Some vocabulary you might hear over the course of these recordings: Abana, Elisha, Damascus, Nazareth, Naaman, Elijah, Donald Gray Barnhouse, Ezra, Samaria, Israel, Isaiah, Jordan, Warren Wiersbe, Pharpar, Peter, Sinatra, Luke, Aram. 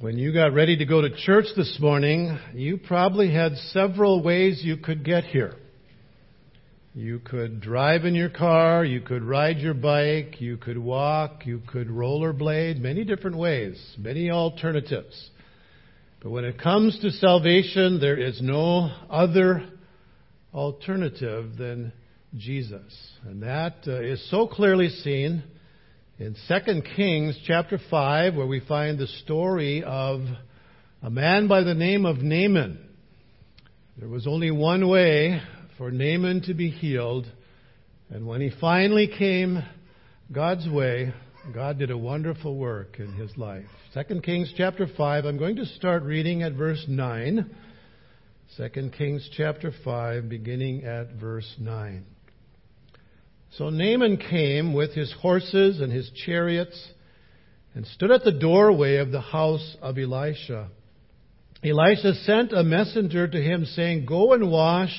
When you got ready to go to church this morning, you probably had several ways you could get here. You could drive in your car, you could ride your bike, you could walk, you could rollerblade, many different ways, many alternatives. But when it comes to salvation, there is no other alternative than Jesus. And that is so clearly seen in 2 Kings chapter 5, where we find the story of a man by the name of Naaman. There was only one way for Naaman to be healed, and when he finally came God's way, God did a wonderful work in his life. 2 Kings chapter 5, I'm going to start reading at verse 9. 2 Kings chapter 5, beginning at verse 9. So Naaman came with his horses and his chariots and stood at the doorway of the house of Elisha. Elisha sent a messenger to him saying, "Go and wash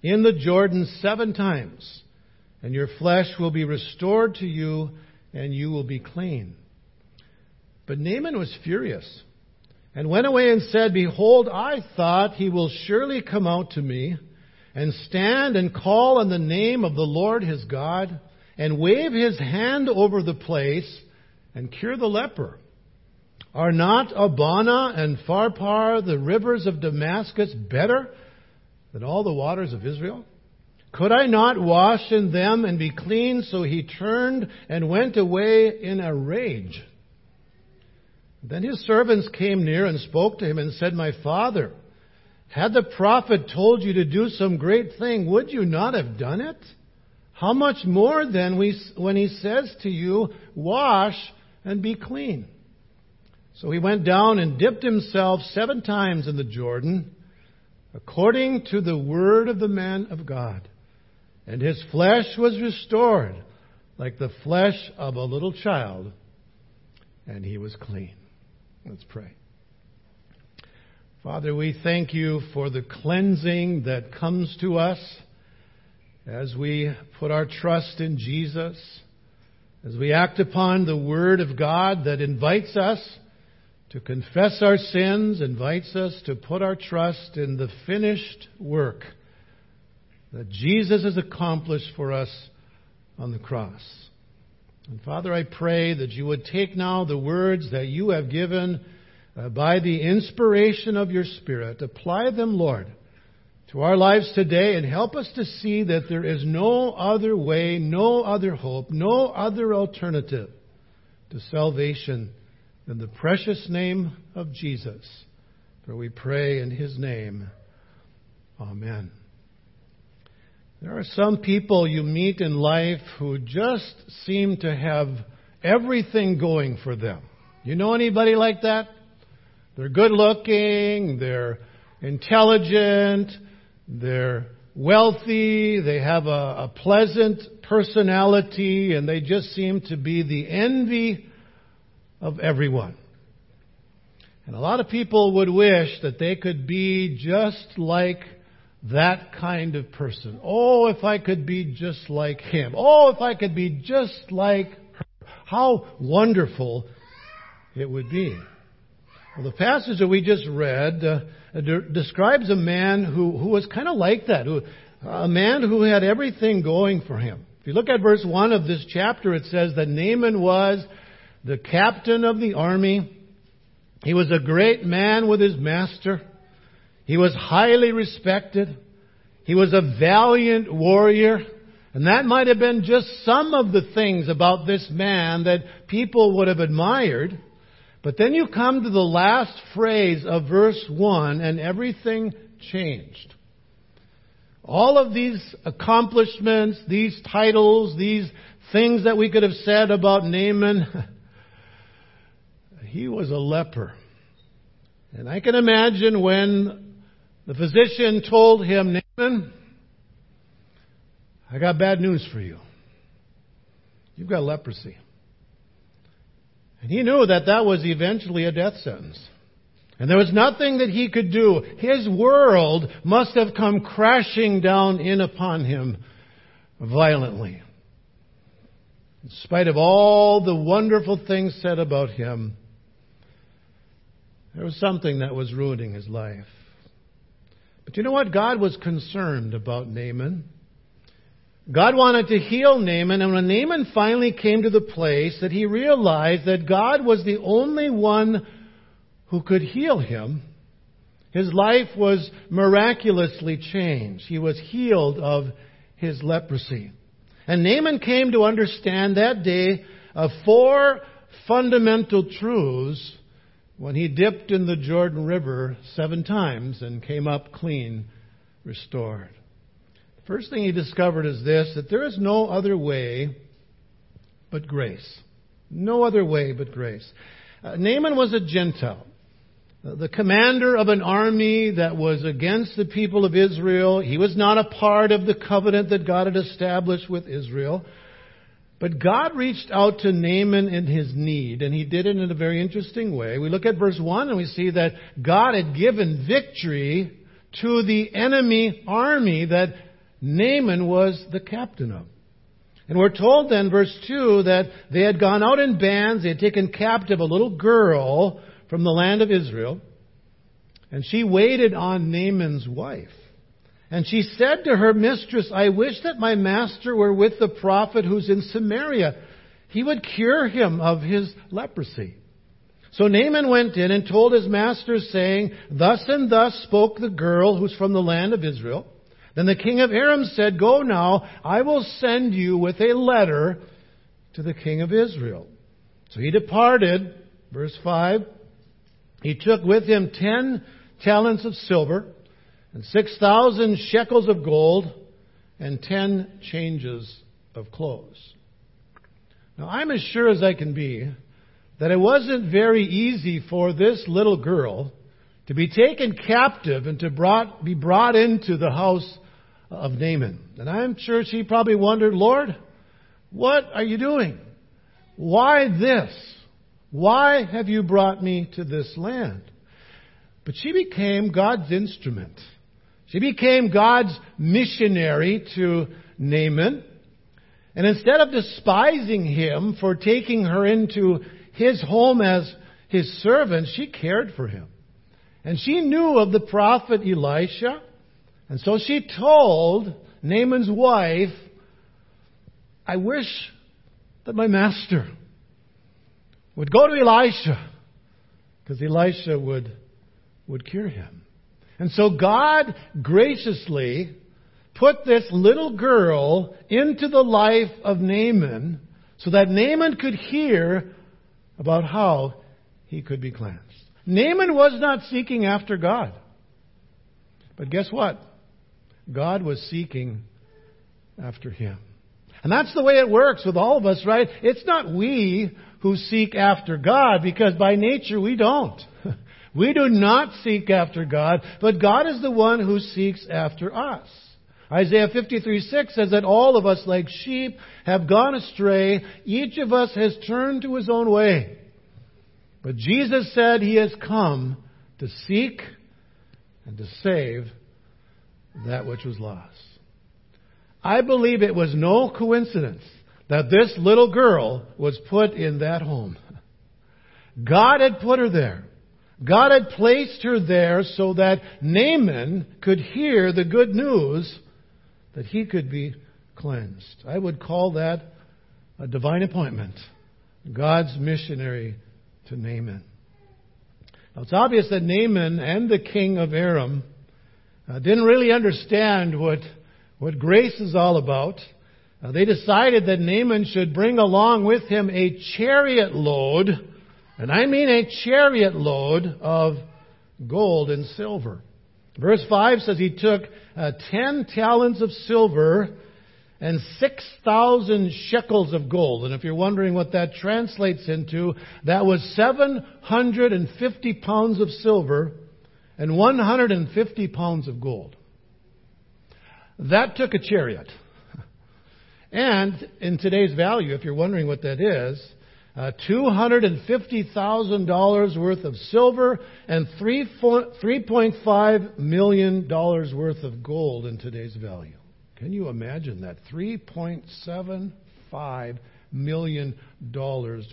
in the Jordan 7 times, and your flesh will be restored to you, and you will be clean." But Naaman was furious and went away and said, "Behold, I thought he will surely come out to me and stand and call on the name of the Lord his God, and wave his hand over the place and cure the leper. Are not Abana and Pharpar, the rivers of Damascus, better than all the waters of Israel? Could I not wash in them and be clean?" So he turned and went away in a rage. Then his servants came near and spoke to him and said, "My father, had the prophet told you to do some great thing, would you not have done it? How much more then when he says to you, 'Wash and be clean'?" So he went down and dipped himself 7 times in the Jordan, according to the word of the man of God. And his flesh was restored like the flesh of a little child, and he was clean. Let's pray. Father, we thank you for the cleansing that comes to us as we put our trust in Jesus, as we act upon the word of God that invites us to confess our sins, invites us to put our trust in the finished work that Jesus has accomplished for us on the cross. And Father, I pray that you would take now the words that you have given by the inspiration of your Spirit, apply them, Lord, to our lives today, and help us to see that there is no other way, no other hope, no other alternative to salvation than the precious name of Jesus. For we pray in his name. Amen. There are some people you meet in life who just seem to have everything going for them. You know anybody like that? They're good-looking, they're intelligent, they're wealthy, they have a pleasant personality, and they just seem to be the envy of everyone. And a lot of people would wish that they could be just like that kind of person. Oh, if I could be just like him. Oh, if I could be just like her. How wonderful it would be. Well, the passage that we just read describes a man who was kind of like that, a man who had everything going for him. If you look at verse 1 of this chapter, it says that Naaman was the captain of the army. He was a great man with his master. He was highly respected. He was a valiant warrior. And that might have been just some of the things about this man that people would have admired. But then you come to the last phrase of verse 1, and everything changed. All of these accomplishments, these titles, these things that we could have said about Naaman, he was a leper. And I can imagine when the physician told him, "Naaman, I got bad news for you. You've got leprosy." And he knew that that was eventually a death sentence. And there was nothing that he could do. His world must have come crashing down in upon him violently. In spite of all the wonderful things said about him, There was something that was ruining his life. But you know what? God was concerned about Naaman. God wanted to heal Naaman, and when Naaman finally came to the place that he realized that God was the only one who could heal him, his life was miraculously changed. He was healed of his leprosy. And Naaman came to understand that day of four fundamental truths when he dipped in the Jordan River 7 times and came up clean, restored. The first thing he discovered is this, that there is no other way but grace. No other way but grace. Naaman was a Gentile, the commander of an army that was against the people of Israel. He was not a part of the covenant that God had established with Israel. But God reached out to Naaman in his need, and he did it in a very interesting way. We look at verse 1, and we see that God had given victory to the enemy army that Naaman was the captain of. And we're told then, verse 2, that they had gone out in bands. They had taken captive a little girl from the land of Israel, and she waited on Naaman's wife. And she said to her mistress, "I wish that my master were with the prophet who's in Samaria. He would cure him of his leprosy." So Naaman went in and told his master, saying, "Thus and thus spoke the girl who's from the land of Israel." Then the king of Aram said, "Go now, I will send you with a letter to the king of Israel." So he departed, verse 5. He took with him 10 talents of silver, and 6,000 shekels of gold, and 10 changes of clothes. Now, I'm as sure as I can be that it wasn't very easy for this little girl to be taken captive and to be brought into the house of Naaman. And I'm sure she probably wondered, "Lord, what are you doing? Why this? Why have you brought me to this land?" But she became God's instrument. She became God's missionary to Naaman. And instead of despising him for taking her into his home as his servant, she cared for him. And she knew of the prophet Elisha. And so she told Naaman's wife, "I wish that my master would go to Elisha, because Elisha would cure him." And so God graciously put this little girl into the life of Naaman so that Naaman could hear about how he could be cleansed. Naaman was not seeking after God. But guess what? God was seeking after him. And that's the way it works with all of us, right? It's not we who seek after God, because by nature we don't. We do not seek after God, but God is the one who seeks after us. Isaiah 53:6 says that all of us, like sheep, have gone astray. Each of us has turned to his own way. But Jesus said he has come to seek and to save that which was lost. I believe it was no coincidence that this little girl was put in that home. God had put her there. God had placed her there so that Naaman could hear the good news that he could be cleansed. I would call that a divine appointment. God's missionary to Naaman. Now, it's obvious that Naaman and the king of Aram didn't really understand what grace is all about. They decided that Naaman should bring along with him a chariot load, and I mean a chariot load, of gold and silver. Verse 5 says he took 10 talents of silver and 6,000 shekels of gold. And if you're wondering what that translates into, that was 750 pounds of silver and 150 pounds of gold. That took a chariot. And in today's value, if you're wondering what that is, $250,000 worth of silver and $3.5 million worth of gold in today's value. Can you imagine that? $3.75 million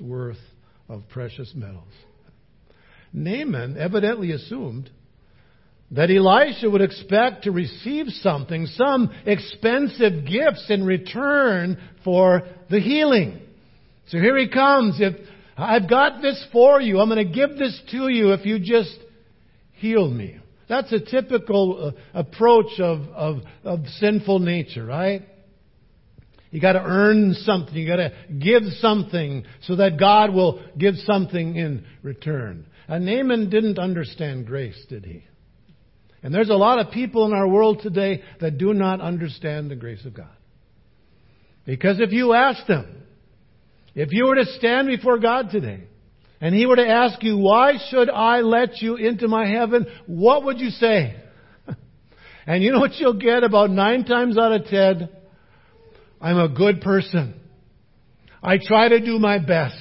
worth of precious metals. Naaman evidently assumed that Elisha would expect to receive something, some expensive gifts in return for the healing. So here he comes. If I've got this for you. I'm going to give this to you if you just heal me. That's a typical approach of sinful nature, right? You got to earn something. You got to give something so that God will give something in return. And Naaman didn't understand grace, did he? And there's a lot of people in our world today that do not understand the grace of God. Because if you ask them, if you were to stand before God today, and He were to ask you, why should I let you into my heaven? What would you say? And you know what you'll get about 9 times out of 10? I'm a good person. I try to do my best.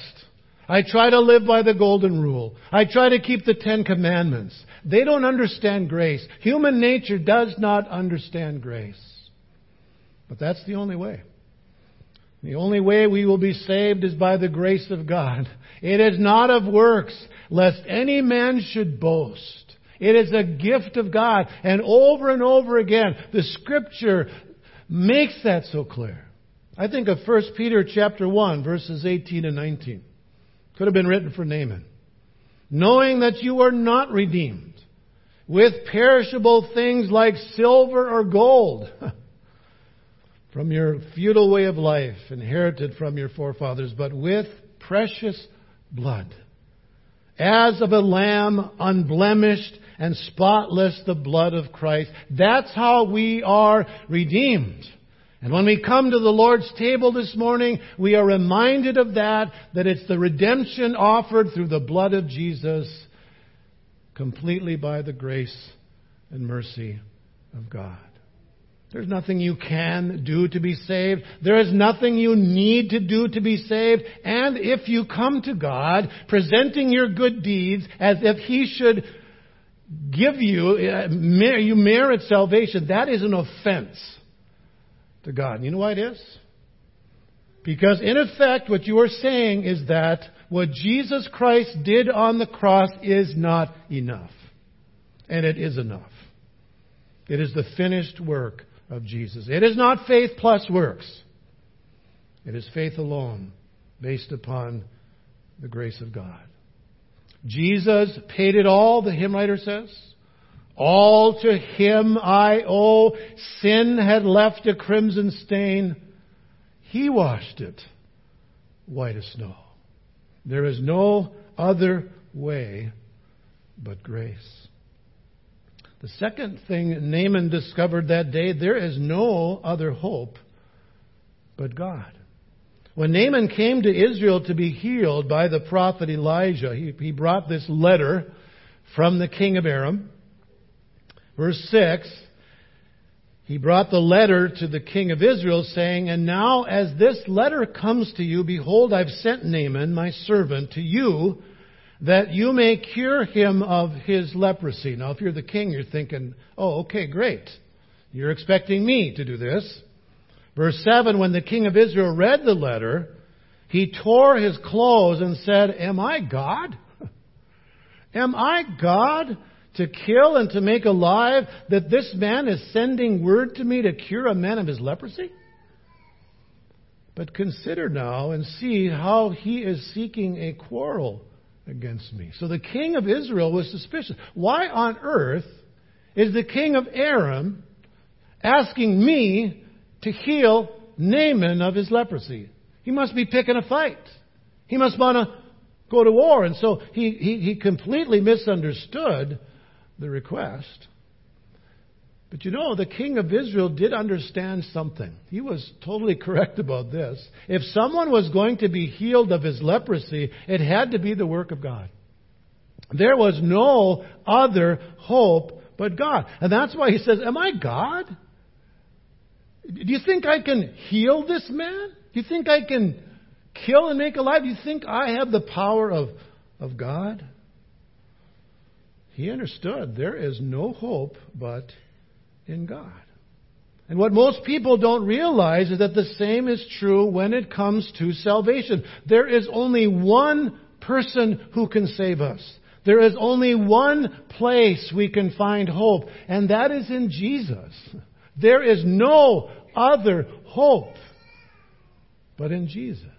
I try to live by the golden rule. I try to keep the 10 Commandments. They don't understand grace. Human nature does not understand grace. But that's the only way. The only way we will be saved is by the grace of God. It is not of works, lest any man should boast. It is a gift of God. And over again, the Scripture makes that so clear. I think of 1 Peter chapter 1, verses 18 and 19. Could have been written for Naaman. Knowing that you are not redeemed with perishable things like silver or gold, from your feudal way of life, inherited from your forefathers, but with precious blood, as of a lamb, unblemished and spotless, the blood of Christ. That's how we are redeemed. And when we come to the Lord's table this morning, we are reminded of that it's the redemption offered through the blood of Jesus, completely by the grace and mercy of God. There's nothing you can do to be saved. There is nothing you need to do to be saved. And if you come to God presenting your good deeds as if He should give you, you merit salvation, that is an offense to God. And you know why it is? Because in effect what you are saying is that what Jesus Christ did on the cross is not enough. And it is enough. It is the finished work of Jesus. It is not faith plus works. It is faith alone based upon the grace of God. Jesus paid it all, the hymn writer says. All to Him I owe. Sin had left a crimson stain. He washed it white as snow. There is no other way but grace. The second thing Naaman discovered that day, there is no other hope but God. When Naaman came to Israel to be healed by the prophet Elijah, he brought this letter from the king of Aram. Verse 6, he brought the letter to the king of Israel saying, and now as this letter comes to you, behold, I've sent Naaman, my servant, to you, that you may cure him of his leprosy. Now, if you're the king, you're thinking, oh, okay, great. You're expecting me to do this. Verse 7, when the king of Israel read the letter, he tore his clothes and said, am I God? Am I God to kill and to make alive, that this man is sending word to me to cure a man of his leprosy? But consider now and see how he is seeking a quarrel against me. So the king of Israel was suspicious. Why on earth is the king of Aram asking me to heal Naaman of his leprosy? He must be picking a fight. He must want to go to war. And so he completely misunderstood the request. But you know, the king of Israel did understand something. He was totally correct about this. If someone was going to be healed of his leprosy, it had to be the work of God. There was no other hope but God. And that's why he says, am I God? Do you think I can heal this man? Do you think I can kill and make alive? Do you think I have the power of God? He understood there is no hope but in God. And what most people don't realize is that the same is true when it comes to salvation. There is only one person who can save us. There is only one place we can find hope, and that is in Jesus. There is no other hope but in Jesus.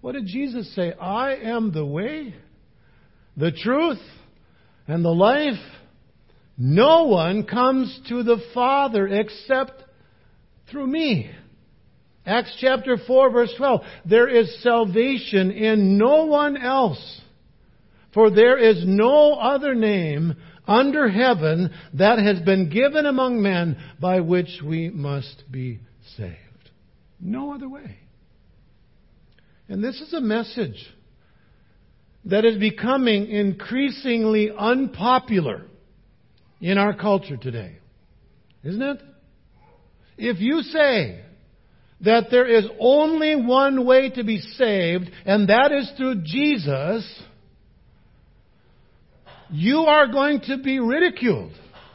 What did Jesus say? I am the way, the truth, and the life. No one comes to the Father except through me. Acts chapter 4, verse 12. There is salvation in no one else, for there is no other name under heaven that has been given among men by which we must be saved. No other way. And this is a message that is becoming increasingly unpopular in our culture today, isn't it? If you say that there is only one way to be saved, and that is through Jesus, you are going to be ridiculed.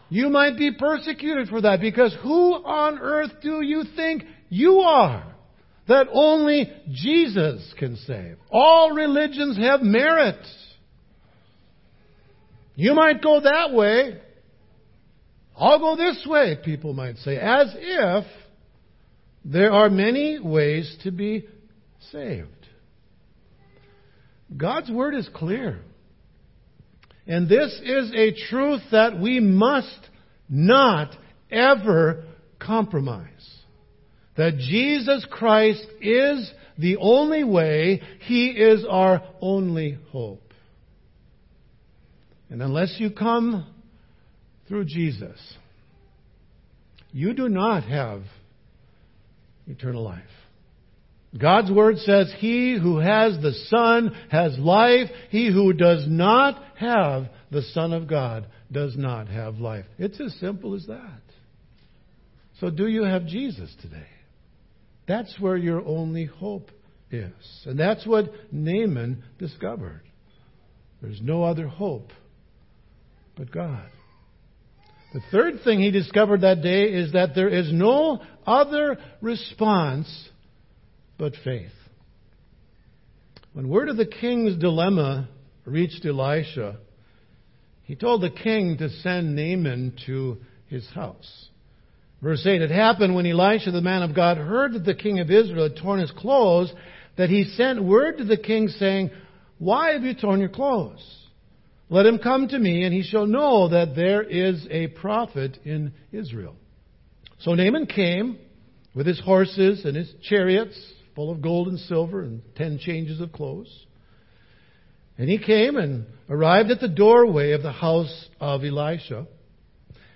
You might be persecuted for that, because who on earth do you think you are that only Jesus can save? All religions have merit. You might go that way. I'll go this way, people might say, as if there are many ways to be saved. God's Word is clear. And this is a truth that we must not ever compromise. That Jesus Christ is the only way. He is our only hope. And unless you come through Jesus, you do not have eternal life. God's Word says, he who has the Son has life. He who does not have the Son of God does not have life. It's as simple as that. So do you have Jesus today? That's where your only hope is. And that's what Naaman discovered. There's no other hope but God. The third thing he discovered that day is that there is no other response but faith. When word of the king's dilemma reached Elisha, he told the king to send Naaman to his house. Verse 8, it happened when Elisha, the man of God, heard that the king of Israel had torn his clothes, that he sent word to the king saying, why have you torn your clothes? Let him come to me, and he shall know that there is a prophet in Israel. So Naaman came with his horses and his chariots full of gold and silver and 10 changes of clothes. And he came and arrived at the doorway of the house of Elisha.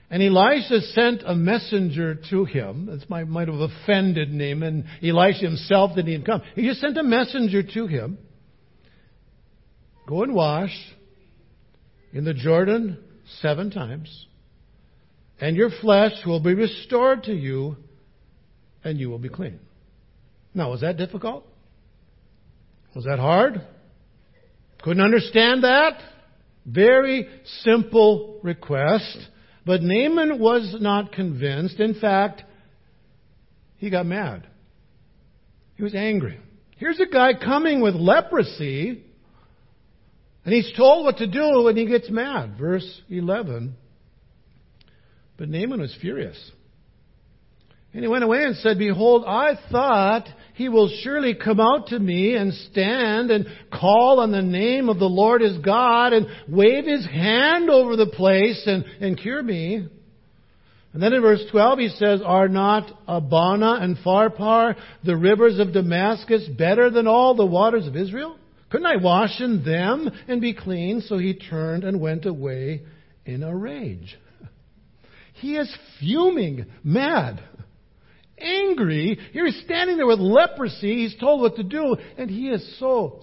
And Elisha sent a messenger to him. This might have offended Naaman. Elisha himself didn't even come. He just sent a messenger to him. Go and wash in the Jordan 7 times, and your flesh will be restored to you, and you will be clean. Now, was that difficult? Was that hard? Couldn't understand that? Very simple request. But Naaman was not convinced. In fact, he got mad. He was angry. Here's a guy coming with leprosy, and he's told what to do, and he gets mad. Verse 11. But Naaman was furious. And he went away and said, behold, I thought he will surely come out to me and stand and call on the name of the Lord his God and wave his hand over the place and cure me. And then in verse 12 he says, are not Abana and Pharpar, the rivers of Damascus, better than all the waters of Israel? Couldn't I wash in them and be clean? So he turned and went away in a rage. He is fuming, mad, angry. Here he's standing there with leprosy. He's told what to do, and he is so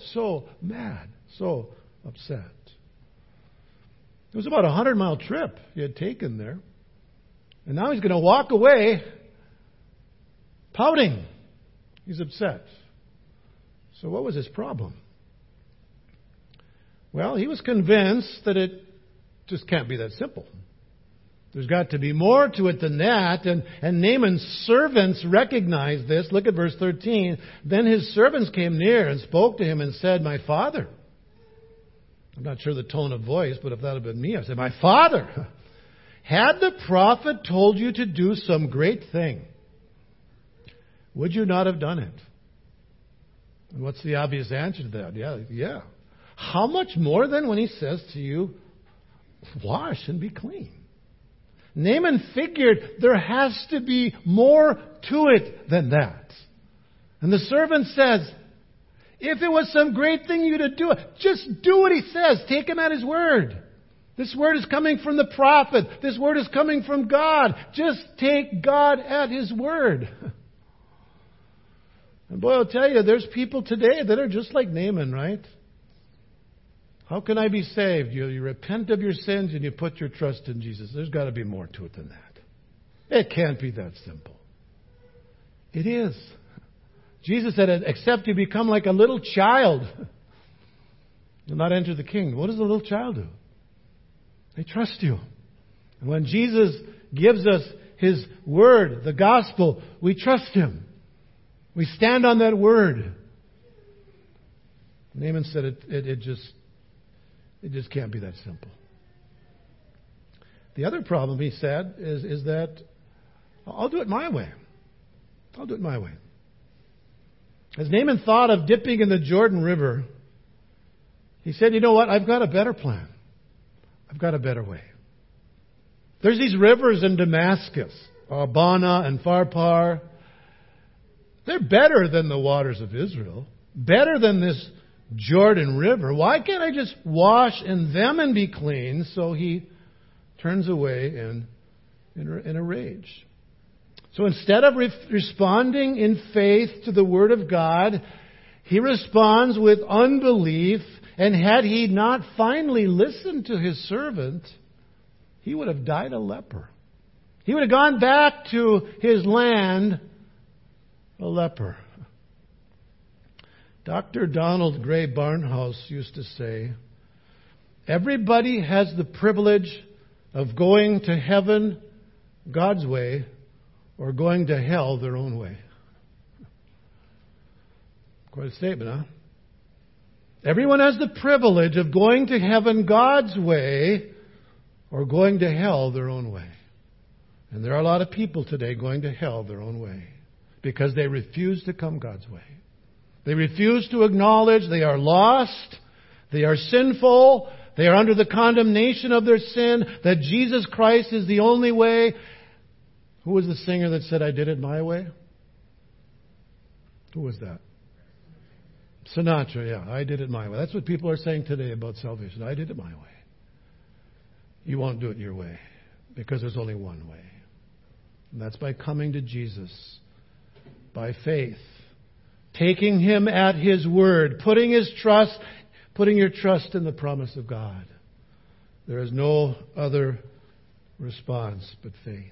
mad, so upset. It was about a 100-mile trip he had taken there, and now he's going to walk away pouting. He's upset. So what was his problem? Well, he was convinced that it just can't be that simple. There's got to be more to it than that. And Naaman's servants recognized this. Look at verse 13. Then his servants came near and spoke to him and said, my father, I'm not sure the tone of voice, but if that had been me, I'd say, my father, had the prophet told you to do some great thing, would you not have done it? And what's the obvious answer to that? Yeah. How much more then when he says to you, wash and be clean? Naaman figured there has to be more to it than that. And the servant says, if it was some great thing you to do, just do what he says. Take him at his word. This word is coming from the prophet. This word is coming from God. Just take God at his word. And boy, I'll tell you, there's people today that are just like Naaman, right? How can I be saved? You repent of your sins and you put your trust in Jesus. There's got to be more to it than that. It can't be that simple. It is. Jesus said, except you become like a little child, you'll not enter the kingdom. What does a little child do? They trust you. And when Jesus gives us his word, the gospel, we trust him. We stand on that word. Naaman said it just can't be that simple. The other problem, he said, is that I'll do it my way. I'll do it my way. As Naaman thought of dipping in the Jordan River, he said, you know what? I've got a better plan. I've got a better way. There's these rivers in Damascus, Abana and Pharpar. They're better than the waters of Israel, better than this Jordan River. Why can't I just wash in them and be clean? So he turns away in a rage. So instead of responding in faith to the Word of God, he responds with unbelief. And had he not finally listened to his servant, he would have died a leper. He would have gone back to his land a leper. Dr. Donald Gray Barnhouse used to say, everybody has the privilege of going to heaven God's way, or going to hell their own way. Quite a statement, huh? Everyone has the privilege of going to heaven God's way, or going to hell their own way. And there are a lot of people today going to hell their own way, because they refuse to come God's way. They refuse to acknowledge they are lost, they are sinful, they are under the condemnation of their sin, that Jesus Christ is the only way. Who was the singer that said, I did it my way? Who was that? Sinatra, yeah. I did it my way. That's what people are saying today about salvation. I did it my way. You won't do it your way, because there's only one way. And that's by coming to Jesus by faith. Taking him at his word. Putting your trust in the promise of God. There is no other response but faith.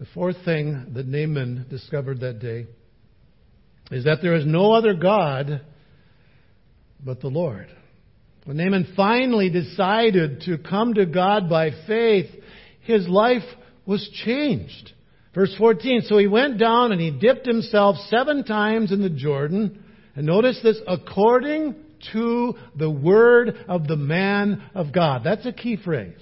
The fourth thing that Naaman discovered that day is that there is no other God but the Lord. When Naaman finally decided to come to God by faith, his life was changed. Verse 14, so he went down and he dipped himself 7 times in the Jordan. And notice this, according to the word of the man of God. That's a key phrase.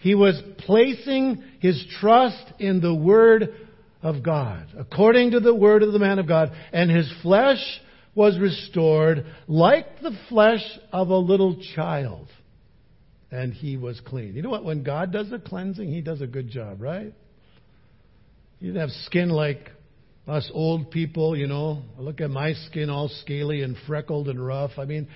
He was placing his trust in the Word of God, according to the Word of the man of God. And his flesh was restored like the flesh of a little child. And he was clean. You know what? When God does a cleansing, he does a good job, right? You didn't have skin like us old people, you know. I look at my skin all scaly and freckled and rough. I mean,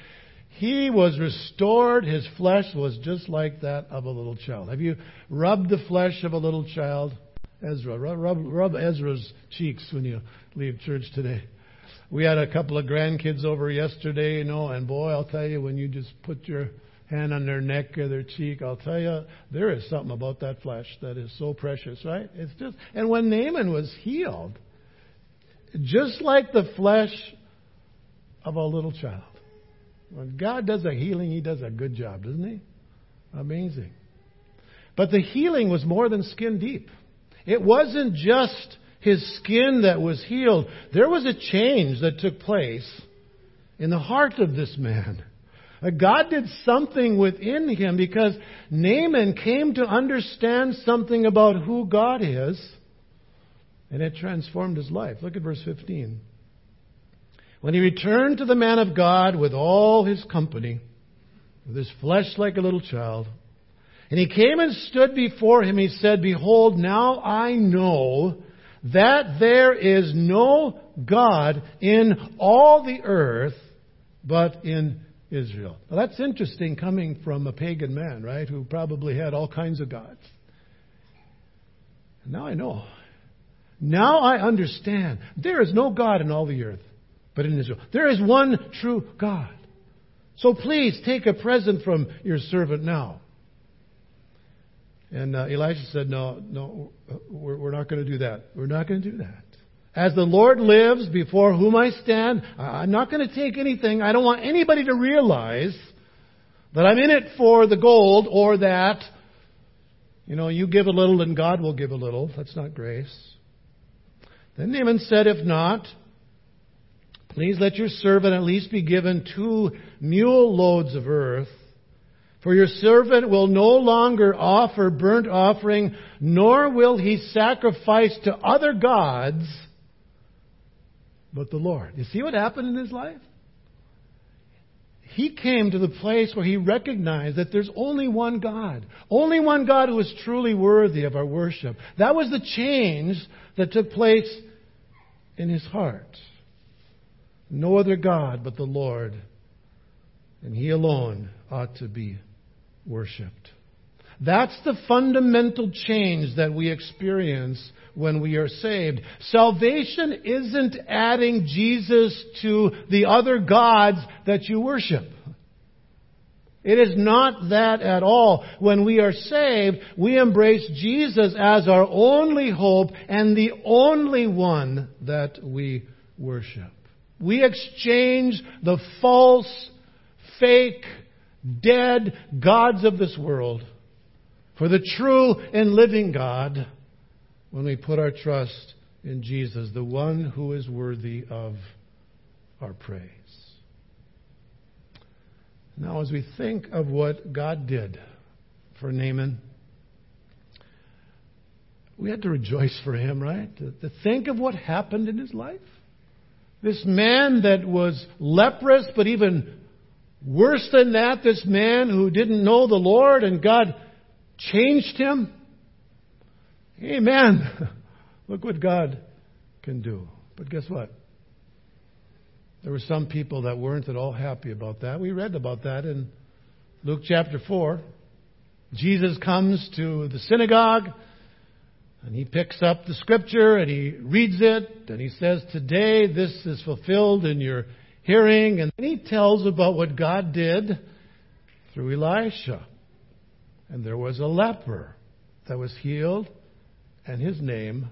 he was restored. His flesh was just like that of a little child. Have you rubbed the flesh of a little child? Ezra, rub Ezra's cheeks when you leave church today. We had a couple of grandkids over yesterday, you know, and boy, I'll tell you, when you just put your hand on their neck or their cheek, I'll tell you, there is something about that flesh that is so precious, right? It's just, and when Naaman was healed, just like the flesh of a little child. When God does a healing, he does a good job, doesn't he? Amazing. But the healing was more than skin deep. It wasn't just his skin that was healed. There was a change that took place in the heart of this man. God did something within him because Naaman came to understand something about who God is, and it transformed his life. Look at verse 15. When he returned to the man of God with all his company, with his flesh like a little child, and he came and stood before him, he said, "Behold, now I know that there is no God in all the earth but in Israel." Now that's interesting coming from a pagan man, right, who probably had all kinds of gods. Now I know. Now I understand. There is no God in all the earth but in Israel. There is one true God. So please take a present from your servant now. And Elisha said, no, we're not going to do that. We're not going to do that. As the Lord lives before whom I stand, I'm not going to take anything. I don't want anybody to realize that I'm in it for the gold or that, you give a little and God will give a little. That's not grace. Then Naaman said, "If not, please let your servant at least be given 2 mule loads of earth. For your servant will no longer offer burnt offering, nor will he sacrifice to other gods, but the Lord." You see what happened in his life? He came to the place where he recognized that there's only one God who is truly worthy of our worship. That was the change that took place in his heart. No other God but the Lord, and he alone ought to be worshipped. That's the fundamental change that we experience when we are saved. Salvation isn't adding Jesus to the other gods that you worship. It is not that at all. When we are saved, we embrace Jesus as our only hope and the only one that we worship. We exchange the false, fake, dead gods of this world for the true and living God when we put our trust in Jesus, the one who is worthy of our praise. Now, as we think of what God did for Naaman, we had to rejoice for him, right? To think of what happened in his life. This man that was leprous, but even worse than that, this man who didn't know the Lord and God changed him. Amen. Look what God can do. But guess what? There were some people that weren't at all happy about that. We read about that in Luke chapter 4. Jesus comes to the synagogue and he picks up the scripture and he reads it and he says, "Today this is fulfilled in your hearing," and he tells about what God did through Elisha. And there was a leper that was healed, and his name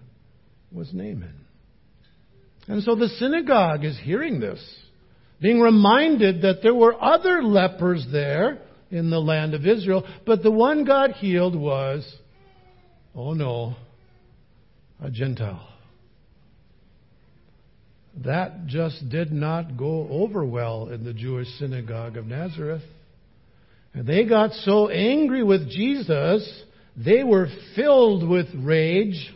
was Naaman. And so the synagogue is hearing this, being reminded that there were other lepers there in the land of Israel, but the one God healed was, oh no, a Gentile. That just did not go over well in the Jewish synagogue of Nazareth. And they got so angry with Jesus, they were filled with rage.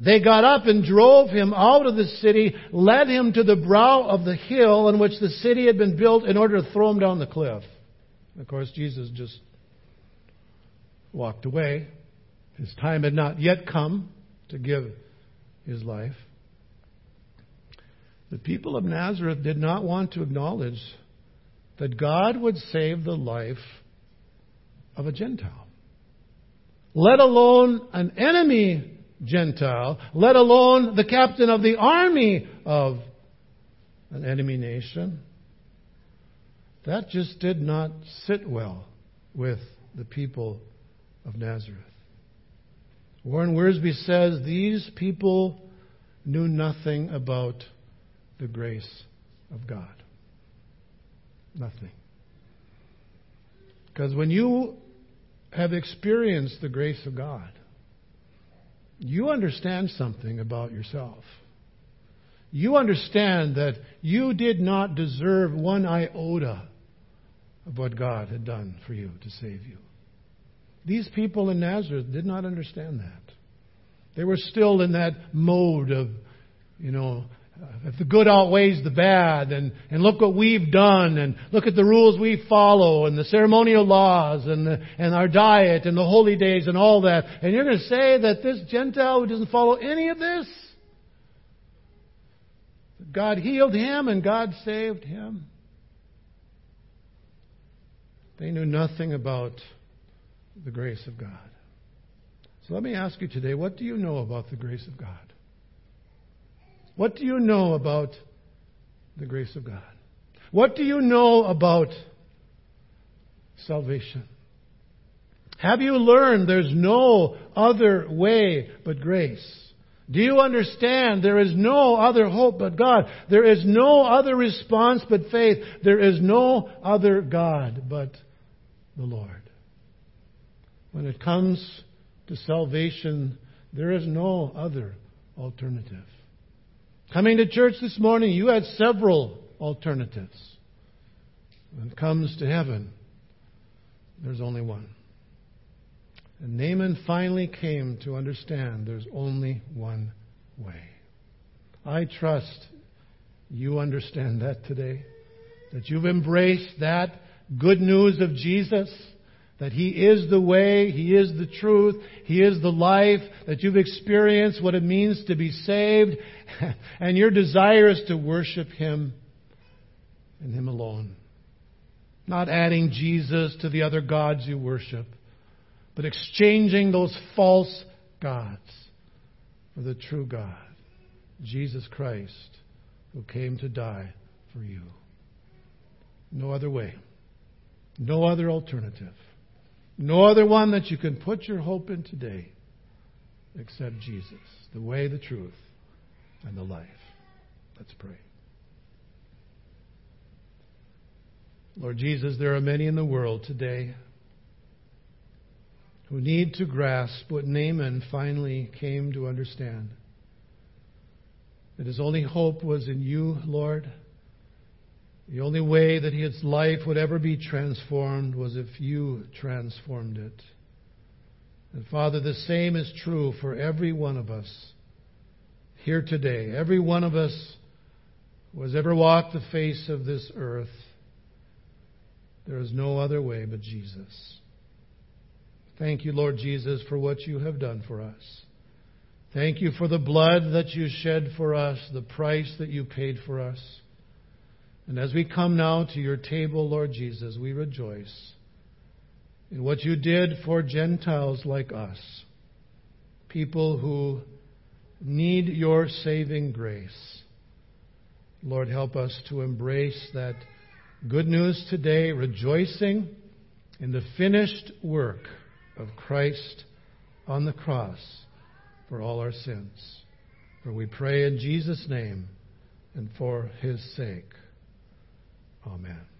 They got up and drove him out of the city, led him to the brow of the hill on which the city had been built in order to throw him down the cliff. Of course, Jesus just walked away. His time had not yet come to give his life. The people of Nazareth did not want to acknowledge that God would save the life of a Gentile, let alone an enemy Gentile, let alone the captain of the army of an enemy nation. That just did not sit well with the people of Nazareth. Warren Wiersbe says, "These people knew nothing about the grace of God." Nothing. Because when you have experienced the grace of God, you understand something about yourself. You understand that you did not deserve one iota of what God had done for you to save you. These people in Nazareth did not understand that. They were still in that mode of, if the good outweighs the bad, and look what we've done, and look at the rules we follow, and the ceremonial laws, and our diet, and the holy days, and all that. And you're going to say that this Gentile who doesn't follow any of this, God healed him and God saved him. They knew nothing about the grace of God. So let me ask you today, what do you know about the grace of God? What do you know about the grace of God? What do you know about salvation? Have you learned there's no other way but grace? Do you understand there is no other hope but God? There is no other response but faith. There is no other God but the Lord. When it comes to salvation, there is no other alternative. Coming to church this morning, you had several alternatives. When it comes to heaven, there's only one. And Naaman finally came to understand there's only one way. I trust you understand that today, that you've embraced that good news of Jesus, that He is the way, He is the truth, He is the life, that you've experienced what it means to be saved, and your desire is to worship Him and Him alone. Not adding Jesus to the other gods you worship, but exchanging those false gods for the true God, Jesus Christ, who came to die for you. No other way. No other alternative. No other one that you can put your hope in today except Jesus, the way, the truth, and the life. Let's pray. Lord Jesus, there are many in the world today who need to grasp what Naaman finally came to understand. That his only hope was in You, Lord. The only way that his life would ever be transformed was if You transformed it. And Father, the same is true for every one of us here today. Every one of us who has ever walked the face of this earth. There is no other way but Jesus. Thank You, Lord Jesus, for what You have done for us. Thank You for the blood that You shed for us, the price that You paid for us. And as we come now to Your table, Lord Jesus, we rejoice in what You did for Gentiles like us, people who need Your saving grace. Lord, help us to embrace that good news today, rejoicing in the finished work of Christ on the cross for all our sins. For we pray in Jesus' name and for His sake. Amen.